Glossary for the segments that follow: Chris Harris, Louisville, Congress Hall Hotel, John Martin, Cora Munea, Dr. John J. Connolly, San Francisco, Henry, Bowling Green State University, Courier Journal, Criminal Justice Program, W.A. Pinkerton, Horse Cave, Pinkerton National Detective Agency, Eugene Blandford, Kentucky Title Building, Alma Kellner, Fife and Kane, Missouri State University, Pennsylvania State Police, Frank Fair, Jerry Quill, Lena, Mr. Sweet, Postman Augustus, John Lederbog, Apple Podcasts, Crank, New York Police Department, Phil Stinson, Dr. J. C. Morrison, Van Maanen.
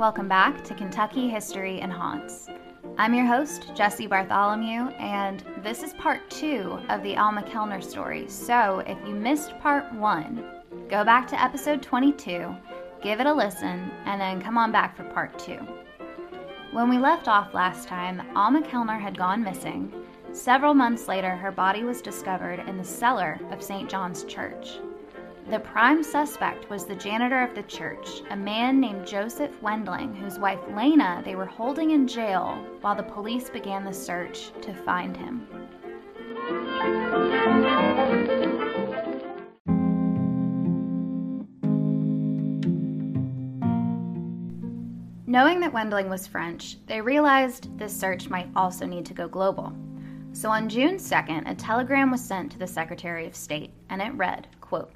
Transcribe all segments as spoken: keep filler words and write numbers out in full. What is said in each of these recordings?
Welcome back to Kentucky History and Haunts. I'm your host, Jesse Bartholomew, and this is part two of the Alma Kellner story. So if you missed part one, go back to episode twenty-two, give it a listen, and then come on back for part two. When we left off last time, Alma Kellner had gone missing. Several months later, her body was discovered in the cellar of Saint John's Church. The prime suspect was the janitor of the church, a man named Joseph Wendling, whose wife Lena they were holding in jail while the police began the search to find him. Knowing that Wendling was French, they realized this search might also need to go global. So on June second, a telegram was sent to the Secretary of State, and it read, quote,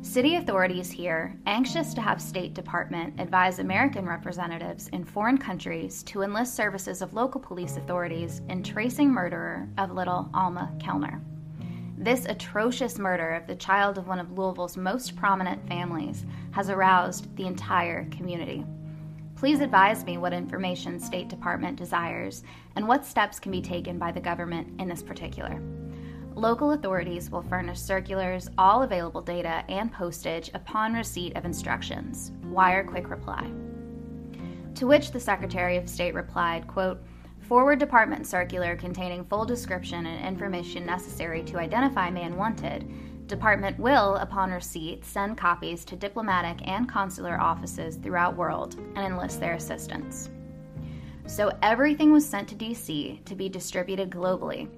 "City authorities here, anxious to have State Department advise American representatives in foreign countries to enlist services of local police authorities in tracing murderer of little Alma Kellner. This atrocious murder of the child of one of Louisville's most prominent families has aroused the entire community. Please advise me what information State Department desires and what steps can be taken by the government in this particular. Local authorities will furnish circulars, all available data, and postage upon receipt of instructions. Wire quick reply." To which the Secretary of State replied, quote, "Forward department circular containing full description and information necessary to identify man wanted. Department will, upon receipt, send copies to diplomatic and consular offices throughout world and enlist their assistance." So everything was sent to D C to be distributed globally.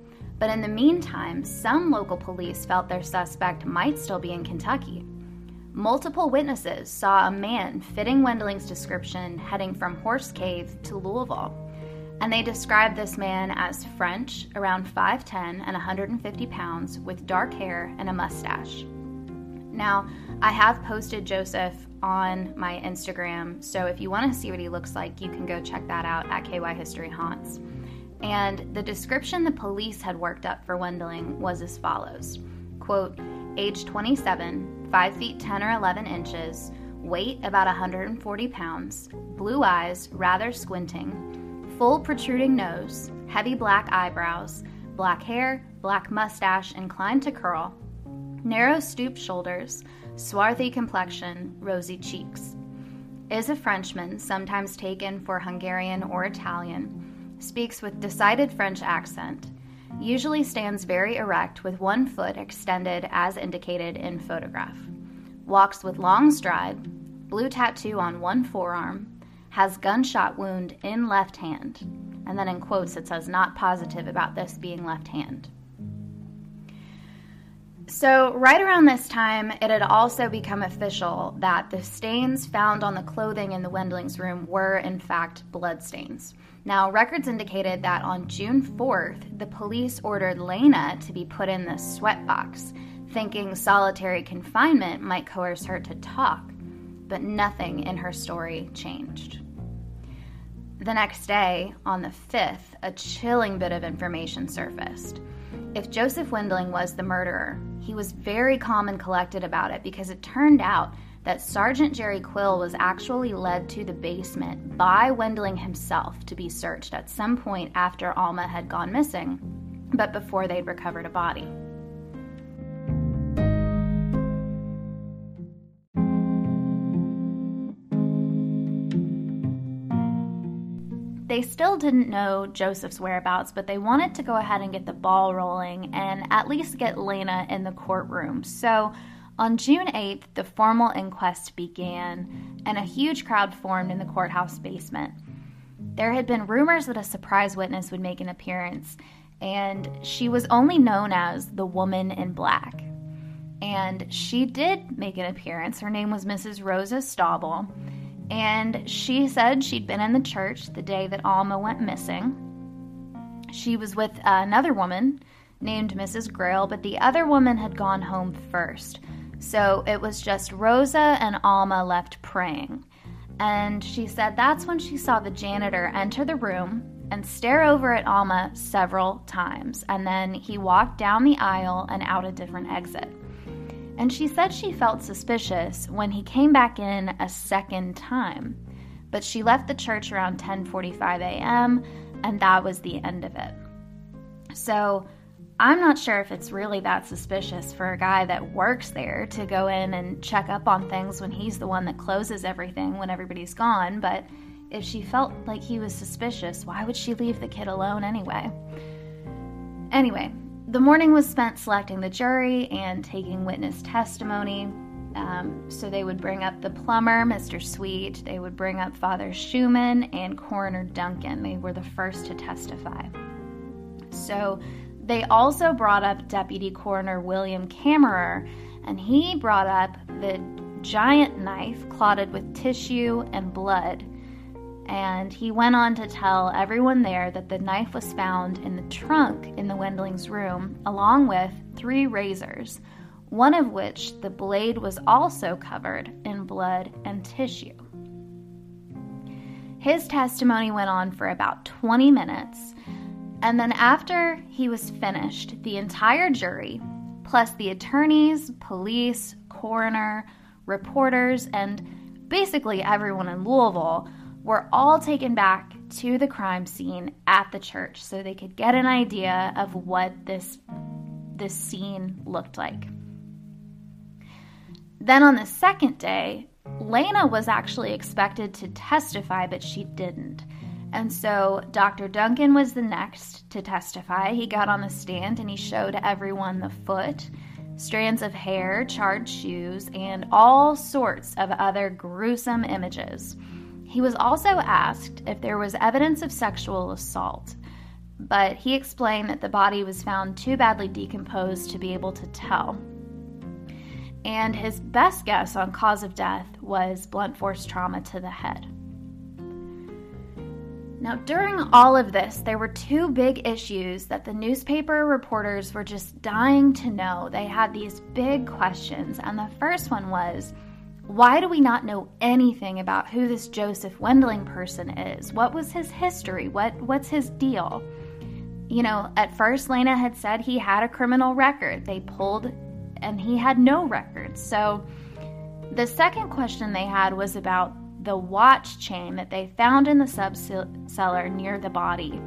But in the meantime, some local police felt their suspect might still be in Kentucky. Multiple witnesses saw a man fitting Wendling's description heading from Horse Cave to Louisville, and they described this man as French, around five ten and one hundred fifty pounds, with dark hair and a mustache. Now, I have posted Joseph on my Instagram, so if you want to see what he looks like, you can go check that out at K Y History Haunts. And the description the police had worked up for Wendling was as follows, quote, "Age twenty-seven, five feet ten or eleven inches, weight about one hundred forty pounds, blue eyes, rather squinting, full protruding nose, heavy black eyebrows, black hair, black mustache inclined to curl, narrow stooped shoulders, swarthy complexion, rosy cheeks. Is a Frenchman, sometimes taken for Hungarian or Italian. Speaks with decided French accent, usually stands very erect with one foot extended as indicated in photograph, walks with long stride, blue tattoo on one forearm, has gunshot wound in left hand," and then in quotes it says "not positive about this being left hand." So right around this time, it had also become official that the stains found on the clothing in the Wendling's room were, in fact, blood stains. Now, records indicated that on June fourth, the police ordered Lena to be put in the sweatbox, thinking solitary confinement might coerce her to talk, but nothing in her story changed. The next day, on the fifth, a chilling bit of information surfaced. If Joseph Wendling was the murderer, he was very calm and collected about it because it turned out that Sergeant Jerry Quill was actually led to the basement by Wendling himself to be searched at some point after Alma had gone missing, but before they'd recovered a body. They still didn't know Joseph's whereabouts, but they wanted to go ahead and get the ball rolling and at least get Lena in the courtroom. So on June eighth, the formal inquest began, and a huge crowd formed in the courthouse basement. There had been rumors that a surprise witness would make an appearance, and she was only known as the Woman in Black. And she did make an appearance. Her name was Missus Rosa Staubel. And she said she'd been in the church the day that Alma went missing. She was with another woman named Missus Grail, but the other woman had gone home first. So it was just Rosa and Alma left praying. And she said that's when she saw the janitor enter the room and stare over at Alma several times. And then he walked down the aisle and out a different exit. And she said she felt suspicious when he came back in a second time. but she left the church around ten forty-five a.m., and that was the end of it. So I'm not sure if it's really that suspicious for a guy that works there to go in and check up on things when he's the one that closes everything when everybody's gone, but if she felt like he was suspicious, why would she leave the kid alone anyway? Anyway, the morning was spent selecting the jury and taking witness testimony. Um, so they would bring up the plumber, Mister Sweet. They would bring up Father Schumann and Coroner Duncan. They were the first to testify. So they also brought up Deputy Coroner William Kammerer, and he brought up the giant knife clotted with tissue and blood. And he went on to tell everyone there that the knife was found in the trunk in the Wendling's room, along with three razors, one of which the blade was also covered in blood and tissue. His testimony went on for about twenty minutes, and then after he was finished, the entire jury, plus the attorneys, police, coroner, reporters, and basically everyone in Louisville, were all taken back to the crime scene at the church so they could get an idea of what this, this scene looked like. Then on the second day, Lena was actually expected to testify, but she didn't. And so Doctor Duncan was the next to testify. He got on the stand and he showed everyone the foot, strands of hair, charred shoes, and all sorts of other gruesome images. He was also asked if there was evidence of sexual assault, but he explained that the body was found too badly decomposed to be able to tell. And his best guess on cause of death was blunt force trauma to the head. Now, during all of this, there were two big issues that the newspaper reporters were just dying to know. They had these big questions, and the first one was, why do we not know anything about who this Joseph Wendling person is? What was his history? What what's his deal? You know, at first Lena had said he had a criminal record. They pulled and he had no records. So the second question they had was about the watch chain that they found in the sub cellar near the body.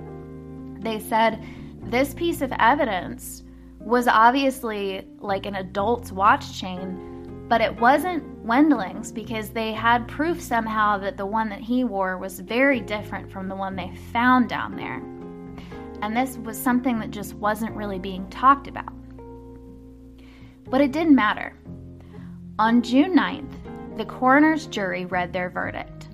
They said this piece of evidence was obviously like an adult's watch chain, but it wasn't Wendling's because they had proof somehow that the one that he wore was very different from the one they found down there. And this was something that just wasn't really being talked about. But it didn't matter. On June ninth, the coroner's jury read their verdict.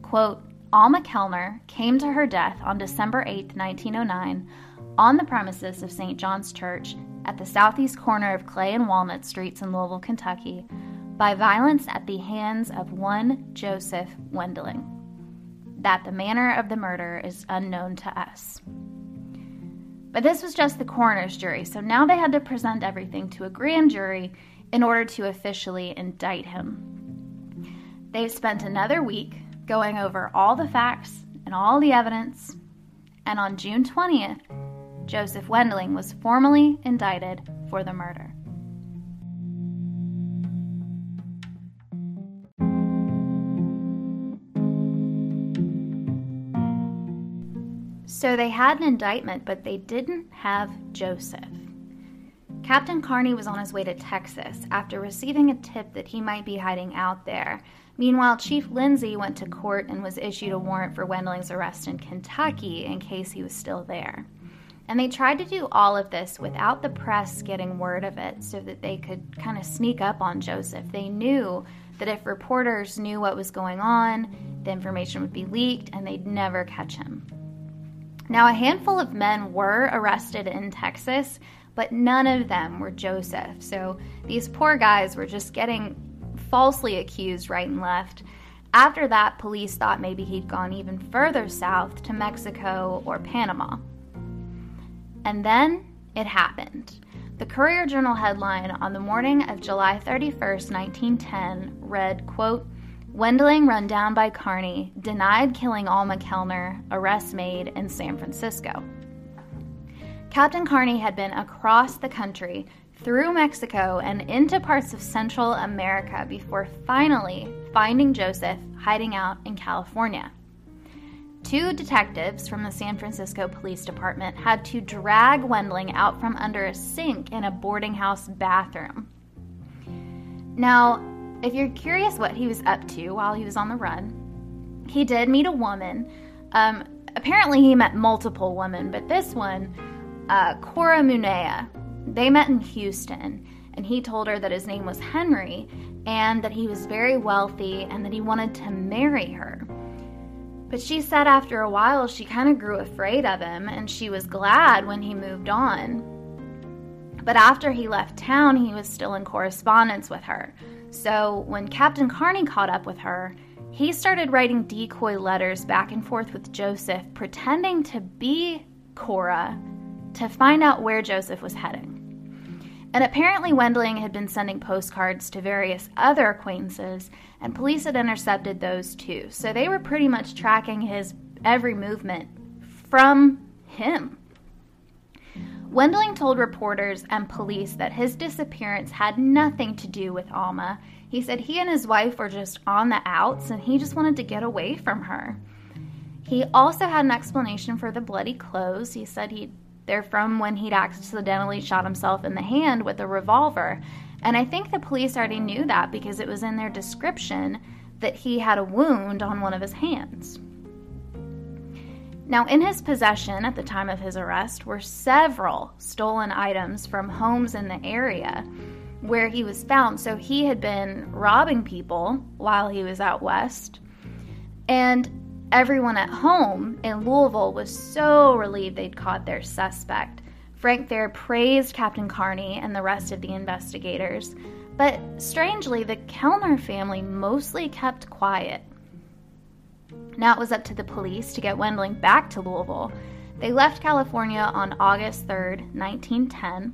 Quote, Alma Kellner came to her death on December eighth, nineteen oh nine, on the premises of Saint John's Church at the southeast corner of Clay and Walnut Streets in Louisville, Kentucky, by violence at the hands of one Joseph Wendling. That the manner of the murder is unknown to us. But this was just the coroner's jury, so now they had to present everything to a grand jury in order to officially indict him. They spent another week going over all the facts and all the evidence, and on June twentieth, Joseph Wendling was formally indicted for the murder. So they had an indictment, but they didn't have Joseph. Captain Carney was on his way to Texas after receiving a tip that he might be hiding out there. Meanwhile, Chief Lindsay went to court and was issued a warrant for Wendling's arrest in Kentucky in case he was still there. And they tried to do all of this without the press getting word of it so that they could kind of sneak up on Joseph. They knew that if reporters knew what was going on, the information would be leaked and they'd never catch him. Now, a handful of men were arrested in Texas, but none of them were Joseph. So these poor guys were just getting falsely accused right and left. After that, police thought maybe he'd gone even further south to Mexico or Panama. And then it happened. The Courier Journal headline on the morning of July thirty-first, nineteen ten read, quote, Wendling run down by Carney, denied killing Alma Kellner, arrest made in San Francisco. Captain Carney had been across the country, through Mexico, and into parts of Central America before finally finding Joseph hiding out in California. Two detectives from the San Francisco Police Department had to drag Wendling out from under a sink in a boarding house bathroom. Now, if you're curious what he was up to while he was on the run, he did meet a woman. Um, apparently he met multiple women, but this one, uh, Cora Munea, they met in Houston, and he told her that his name was Henry and that he was very wealthy and that he wanted to marry her. But she said after a while she kind of grew afraid of him, and she was glad when he moved on. But after he left town, he was still in correspondence with her. So when Captain Carney caught up with her, he started writing decoy letters back and forth with Joseph, pretending to be Cora to find out where Joseph was heading. And apparently Wendling had been sending postcards to various other acquaintances, and police had intercepted those too. So they were pretty much tracking his every movement from him. Wendling told reporters and police that his disappearance had nothing to do with Alma. He said he and his wife were just on the outs, and he just wanted to get away from her. He also had an explanation for the bloody clothes. He said he'd They're from when he'd accidentally shot himself in the hand with a revolver. And I think the police already knew that because it was in their description that he had a wound on one of his hands. Now, in his possession at the time of his arrest were several stolen items from homes in the area where he was found. So he had been robbing people while he was out west. And everyone at home in Louisville was so relieved they'd caught their suspect. Frank Fair praised Captain Carney and the rest of the investigators, but strangely, the Kellner family mostly kept quiet. Now it was up to the police to get Wendling back to Louisville. They left California on August third, nineteen ten,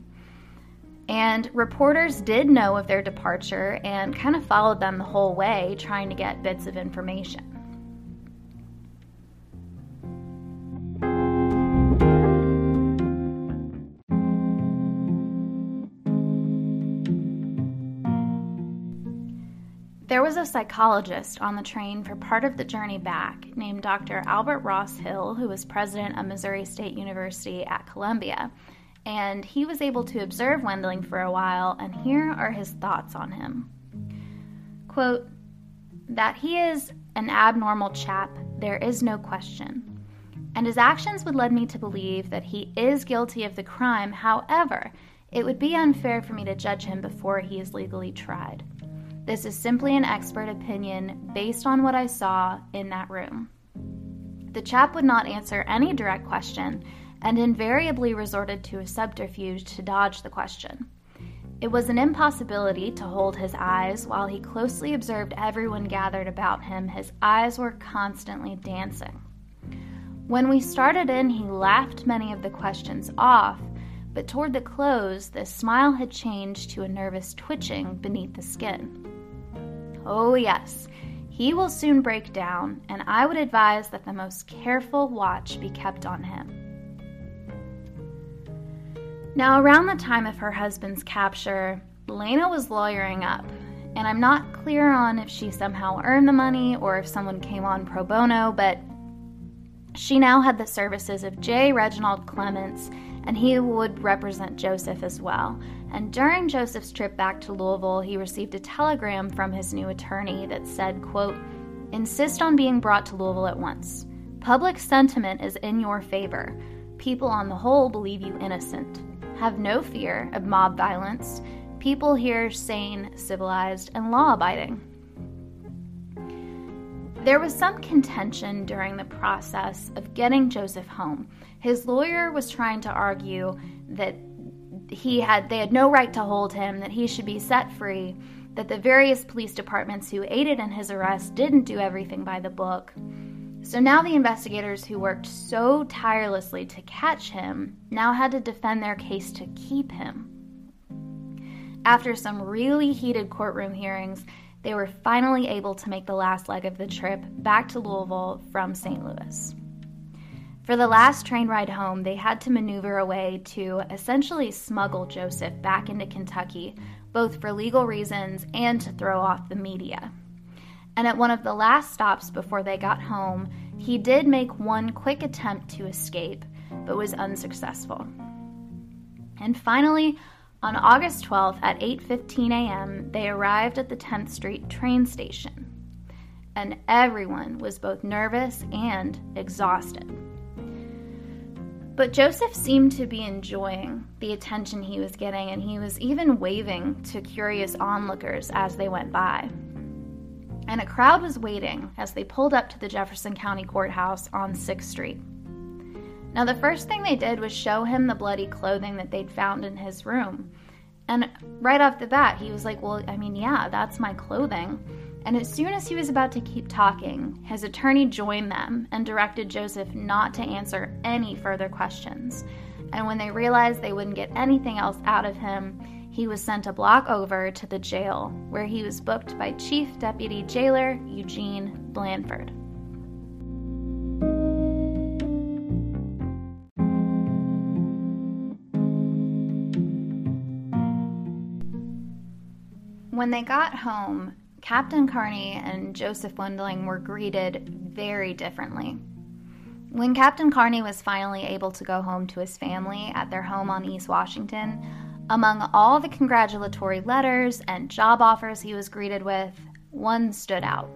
and reporters did know of their departure and kind of followed them the whole way, trying to get bits of information. There was a psychologist on the train for part of the journey back named Doctor Albert Ross Hill, who was president of Missouri State University at Columbia, and he was able to observe Wendling for a while, and here are his thoughts on him. Quote, "That he is an abnormal chap, there is no question, and his actions would lead me to believe that he is guilty of the crime. However, it would be unfair for me to judge him before he is legally tried. This is simply an expert opinion based on what I saw in that room. The chap would not answer any direct question and invariably resorted to a subterfuge to dodge the question. It was an impossibility to hold his eyes while he closely observed everyone gathered about him. His eyes were constantly dancing. When we started in, he laughed many of the questions off, but toward the close, the smile had changed to a nervous twitching beneath the skin. Oh yes, he will soon break down, and I would advise that the most careful watch be kept on him." Now, around the time of her husband's capture, Lena was lawyering up, and I'm not clear on if she somehow earned the money or if someone came on pro bono, but she now had the services of J. Reginald Clements, and he would represent Joseph as well. And during Joseph's trip back to Louisville, he received a telegram from his new attorney that said, quote, "Insist on being brought to Louisville at once. Public sentiment is in your favor. People on the whole believe you innocent. Have no fear of mob violence. People here sane, civilized, and law-abiding." There was some contention during the process of getting Joseph home. His lawyer was trying to argue that he had they had no right to hold him, that he should be set free, that the various police departments who aided in his arrest didn't do everything by the book. So now the investigators who worked so tirelessly to catch him now had to defend their case to keep him. After some really heated courtroom hearings, they were finally able to make the last leg of the trip back to Louisville from Saint Louis. For the last train ride home, they had to maneuver a way to essentially smuggle Joseph back into Kentucky, both for legal reasons and to throw off the media. and at one of the last stops before they got home, he did make one quick attempt to escape, but was unsuccessful. And finally, on August twelfth at eight fifteen a.m., they arrived at the tenth street train station, and everyone was both nervous and exhausted. But Joseph seemed to be enjoying the attention he was getting, and he was even waving to curious onlookers as they went by. And a crowd was waiting as they pulled up to the Jefferson County Courthouse on sixth street. Now, the first thing they did was show him the bloody clothing that they'd found in his room. And right off the bat, he was like, well, I mean, yeah, that's my clothing. And as soon as he was about to keep talking, his attorney joined them and directed Joseph not to answer any further questions. And when they realized they wouldn't get anything else out of him, he was sent a block over to the jail, where he was booked by Chief Deputy Jailer Eugene Blandford. When they got home, Captain Carney and Joseph Wendling were greeted very differently. When Captain Carney was finally able to go home to his family at their home on East Washington, among all the congratulatory letters and job offers he was greeted with, one stood out.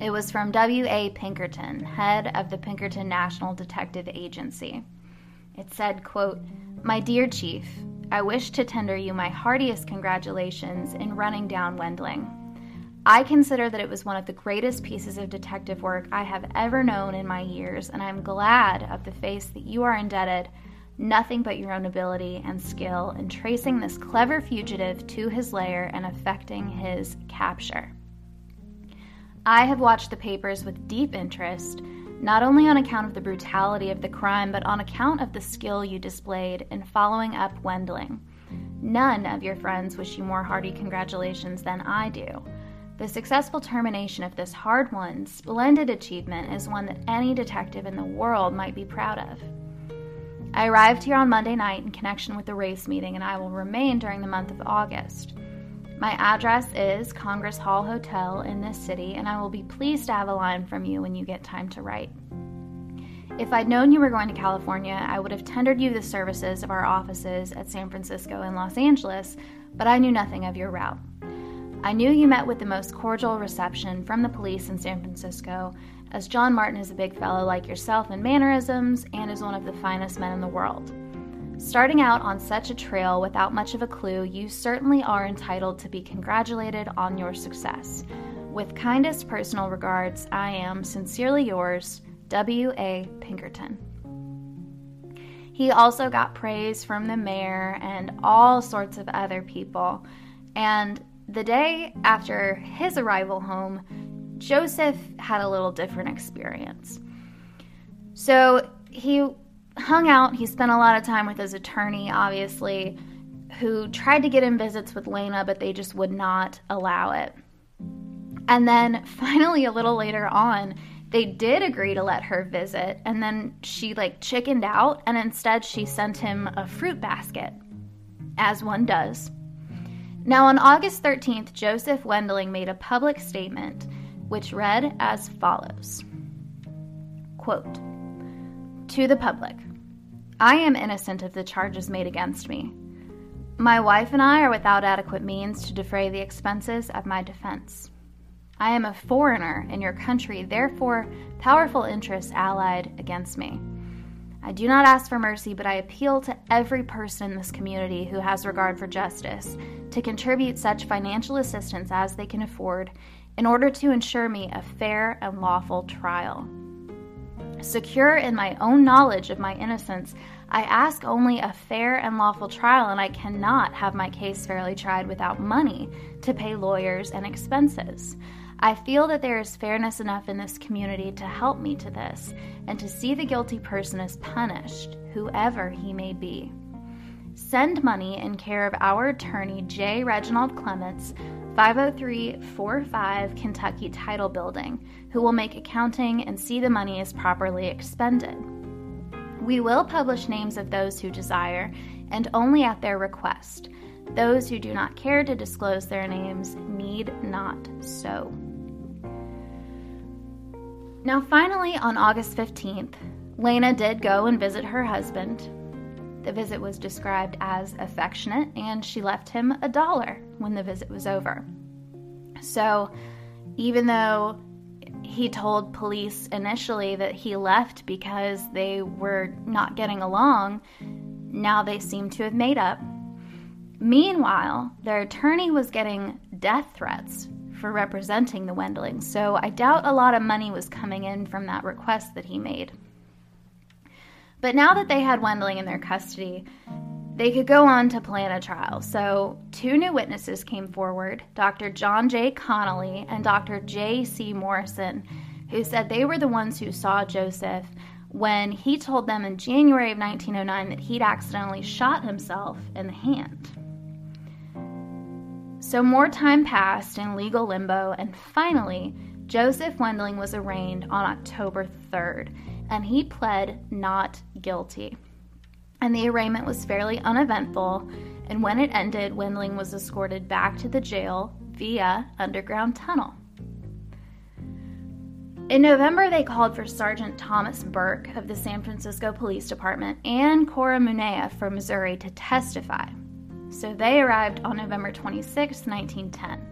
It was from W A Pinkerton, head of the Pinkerton National Detective Agency. It said, quote, "My dear Chief, I wish to tender you my heartiest congratulations in running down Wendling. I consider that it was one of the greatest pieces of detective work I have ever known in my years, and I'm glad of the faith that you are indebted nothing but your own ability and skill in tracing this clever fugitive to his lair and effecting his capture. I have watched the papers with deep interest, not only on account of the brutality of the crime, but on account of the skill you displayed in following up Wendling. None of your friends wish you more hearty congratulations than I do. The successful termination of this hard-won, splendid achievement is one that any detective in the world might be proud of. I arrived here on Monday night in connection with the race meeting, and I will remain during the month of August. My address is Congress Hall Hotel in this city, and I will be pleased to have a line from you when you get time to write. If I'd known you were going to California, I would have tendered you the services of our offices at San Francisco and Los Angeles, but I knew nothing of your route. I knew you met with the most cordial reception from the police in San Francisco, as John Martin is a big fellow like yourself in mannerisms and is one of the finest men in the world. Starting out on such a trail without much of a clue, you certainly are entitled to be congratulated on your success. With kindest personal regards, I am sincerely yours, W A. Pinkerton." He also got praise from the mayor and all sorts of other people. And the day after his arrival home, Joseph had a little different experience. So he hung out, he spent a lot of time with his attorney, obviously, who tried to get him visits with Lena, but they just would not allow it. And then finally, a little later on, they did agree to let her visit, and then she like chickened out, and instead she sent him a fruit basket, as one does. Now, on August thirteenth, Joseph Wendling made a public statement, which read as follows, quote, "To the public, I am innocent of the charges made against me. My wife and I are without adequate means to defray the expenses of my defense. I am a foreigner in your country, therefore powerful interests allied against me. I do not ask for mercy, but I appeal to every person in this community who has regard for justice to contribute such financial assistance as they can afford in order to ensure me a fair and lawful trial. Secure in my own knowledge of my innocence, I ask only a fair and lawful trial, and I cannot have my case fairly tried without money to pay lawyers and expenses. I feel that there is fairness enough in this community to help me to this, and to see the guilty person as punished, whoever he may be. Send money in care of our attorney, J. Reginald Clements, five oh three forty-five Kentucky Title Building, who will make accounting and see the money is properly expended. We will publish names of those who desire, and only at their request. Those who do not care to disclose their names need not so. Now finally, on August fifteenth, Lena did go and visit her husband. The visit was described as affectionate, and she left him a dollar when the visit was over. So even though he told police initially that he left because they were not getting along, now they seem to have made up. Meanwhile, their attorney was getting death threats for representing the Wendlings, so I doubt a lot of money was coming in from that request that he made. But now that they had Wendling in their custody, they could go on to plan a trial. So two new witnesses came forward, Doctor John J. Connolly and Doctor J. C. Morrison, who said they were the ones who saw Joseph when he told them in January of nineteen oh nine that he'd accidentally shot himself in the hand. So more time passed in legal limbo, and finally, Joseph Wendling was arraigned on October third, and he pled not guilty. And the arraignment was fairly uneventful, and when it ended, Wendling was escorted back to the jail via underground tunnel. In November, they called for Sergeant Thomas Burke of the San Francisco Police Department and Cora Munea from Missouri to testify. So they arrived on November twenty-sixth, nineteen ten.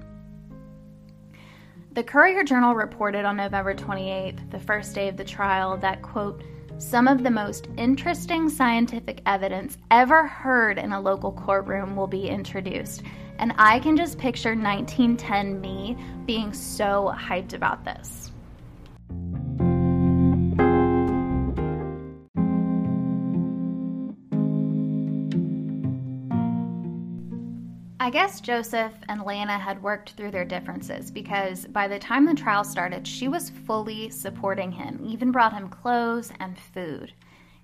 The Courier Journal reported on November twenty-eighth, the first day of the trial, that, quote, some of the most interesting scientific evidence ever heard in a local courtroom will be introduced. And I can just picture nineteen ten me being so hyped about this. I guess Joseph and Lena had worked through their differences, because by the time the trial started, she was fully supporting him, even brought him clothes and food.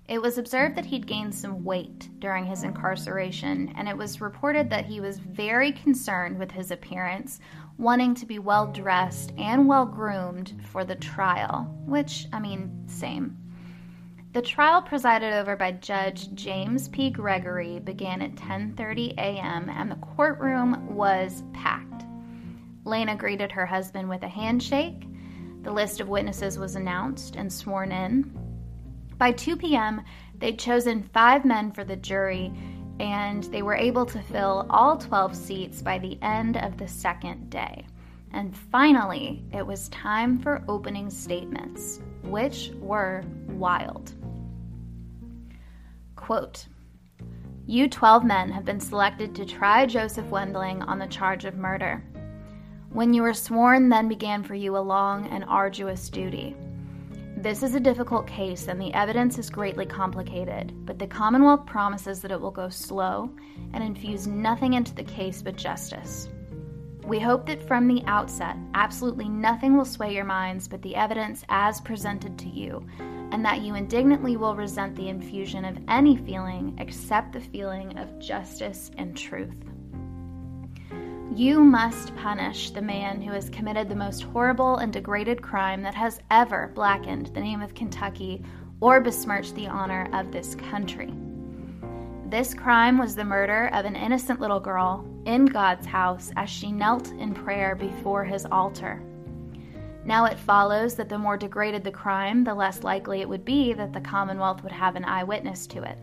It was observed that he'd gained some weight during his incarceration, and it was reported that he was very concerned with his appearance, wanting to be well-dressed and well-groomed for the trial, which, I mean, same. The trial, presided over by Judge James P. Gregory, began at ten thirty a.m. and the courtroom was packed. Lena greeted her husband with a handshake. The list of witnesses was announced and sworn in. By two p.m., they'd chosen five men for the jury, and they were able to fill all twelve seats by the end of the second day. And finally, it was time for opening statements, which were wild. Quote, you twelve men have been selected to try Joseph Wendling on the charge of murder. When you were sworn, then began for you a long and arduous duty. This is a difficult case, and the evidence is greatly complicated, but the Commonwealth promises that it will go slow and infuse nothing into the case but justice. We hope that from the outset, absolutely nothing will sway your minds but the evidence as presented to you, and that you indignantly will resent the infusion of any feeling except the feeling of justice and truth. You must punish the man who has committed the most horrible and degraded crime that has ever blackened the name of Kentucky or besmirched the honor of this country. This crime was the murder of an innocent little girl in God's house as she knelt in prayer before his altar. Now it follows that the more degraded the crime, the less likely it would be that the Commonwealth would have an eyewitness to it.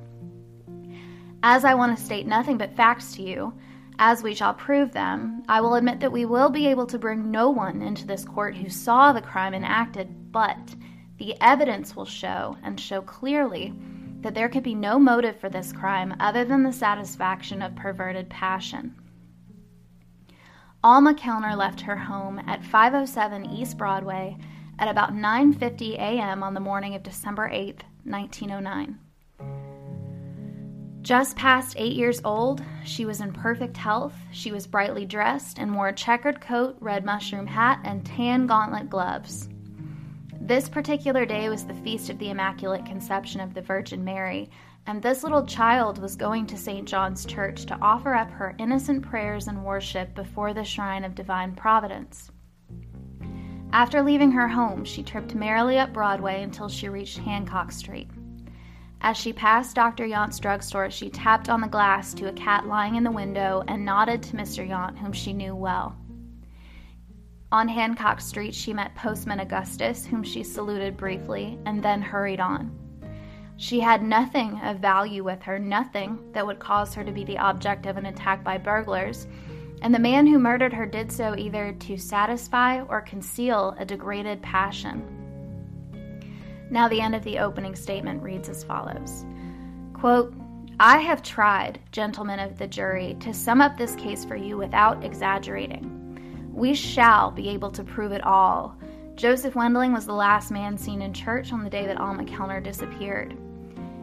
As I want to state nothing but facts to you, as we shall prove them, I will admit that we will be able to bring no one into this court who saw the crime enacted, but the evidence will show, and show clearly, that there could be no motive for this crime other than the satisfaction of perverted passion. Alma Kellner left her home at five oh seven East Broadway at about nine fifty a.m. on the morning of December eighth, nineteen oh nine. Just past eight years old, she was in perfect health. She was brightly dressed and wore a checkered coat, red mushroom hat, and tan gauntlet gloves. This particular day was the Feast of the Immaculate Conception of the Virgin Mary, and this little child was going to Saint John's Church to offer up her innocent prayers and worship before the shrine of divine providence. After leaving her home, she tripped merrily up Broadway until she reached Hancock Street. As she passed Doctor Yount's drugstore, she tapped on the glass to a cat lying in the window and nodded to Mister Yount, whom she knew well. On Hancock Street, she met Postman Augustus, whom she saluted briefly, and then hurried on. She had nothing of value with her, nothing that would cause her to be the object of an attack by burglars, and the man who murdered her did so either to satisfy or conceal a degraded passion. Now the end of the opening statement reads as follows, quote, I have tried, gentlemen of the jury, to sum up this case for you without exaggerating. We shall be able to prove it all. Joseph Wendling was the last man seen in church on the day that Alma Kellner disappeared.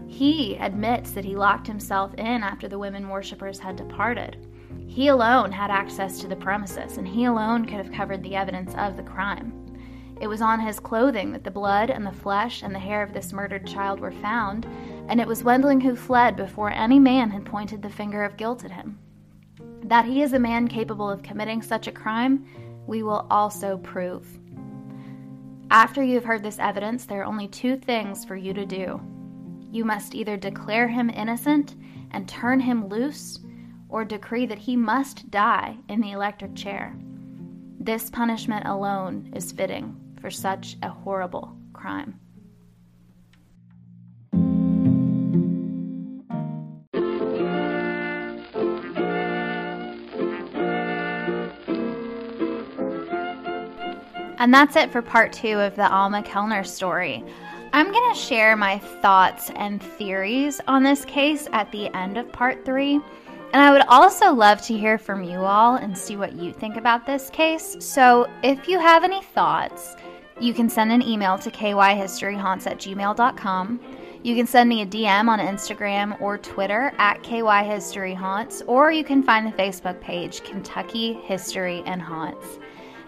He admits that he locked himself in after the women worshippers had departed. He alone had access to the premises, and he alone could have covered the evidence of the crime. It was on his clothing that the blood and the flesh and the hair of this murdered child were found, and it was Wendling who fled before any man had pointed the finger of guilt at him. That he is a man capable of committing such a crime, we will also prove. After you have heard this evidence, there are only two things for you to do. You must either declare him innocent and turn him loose, or decree that he must die in the electric chair. This punishment alone is fitting for such a horrible crime. And that's it for part two of the Alma Kellner story. I'm going to share my thoughts and theories on this case at the end of part three. And I would also love to hear from you all and see what you think about this case. So if you have any thoughts, you can send an email to k y history haunts at gmail dot com. You can send me a D M on Instagram or Twitter at k y history haunts, or you can find the Facebook page, Kentucky History and Haunts.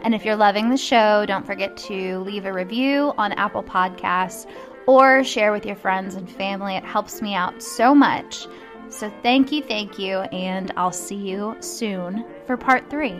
And if you're loving the show, don't forget to leave a review on Apple Podcasts or share with your friends and family. It helps me out so much. So thank you, thank you, and I'll see you soon for part three.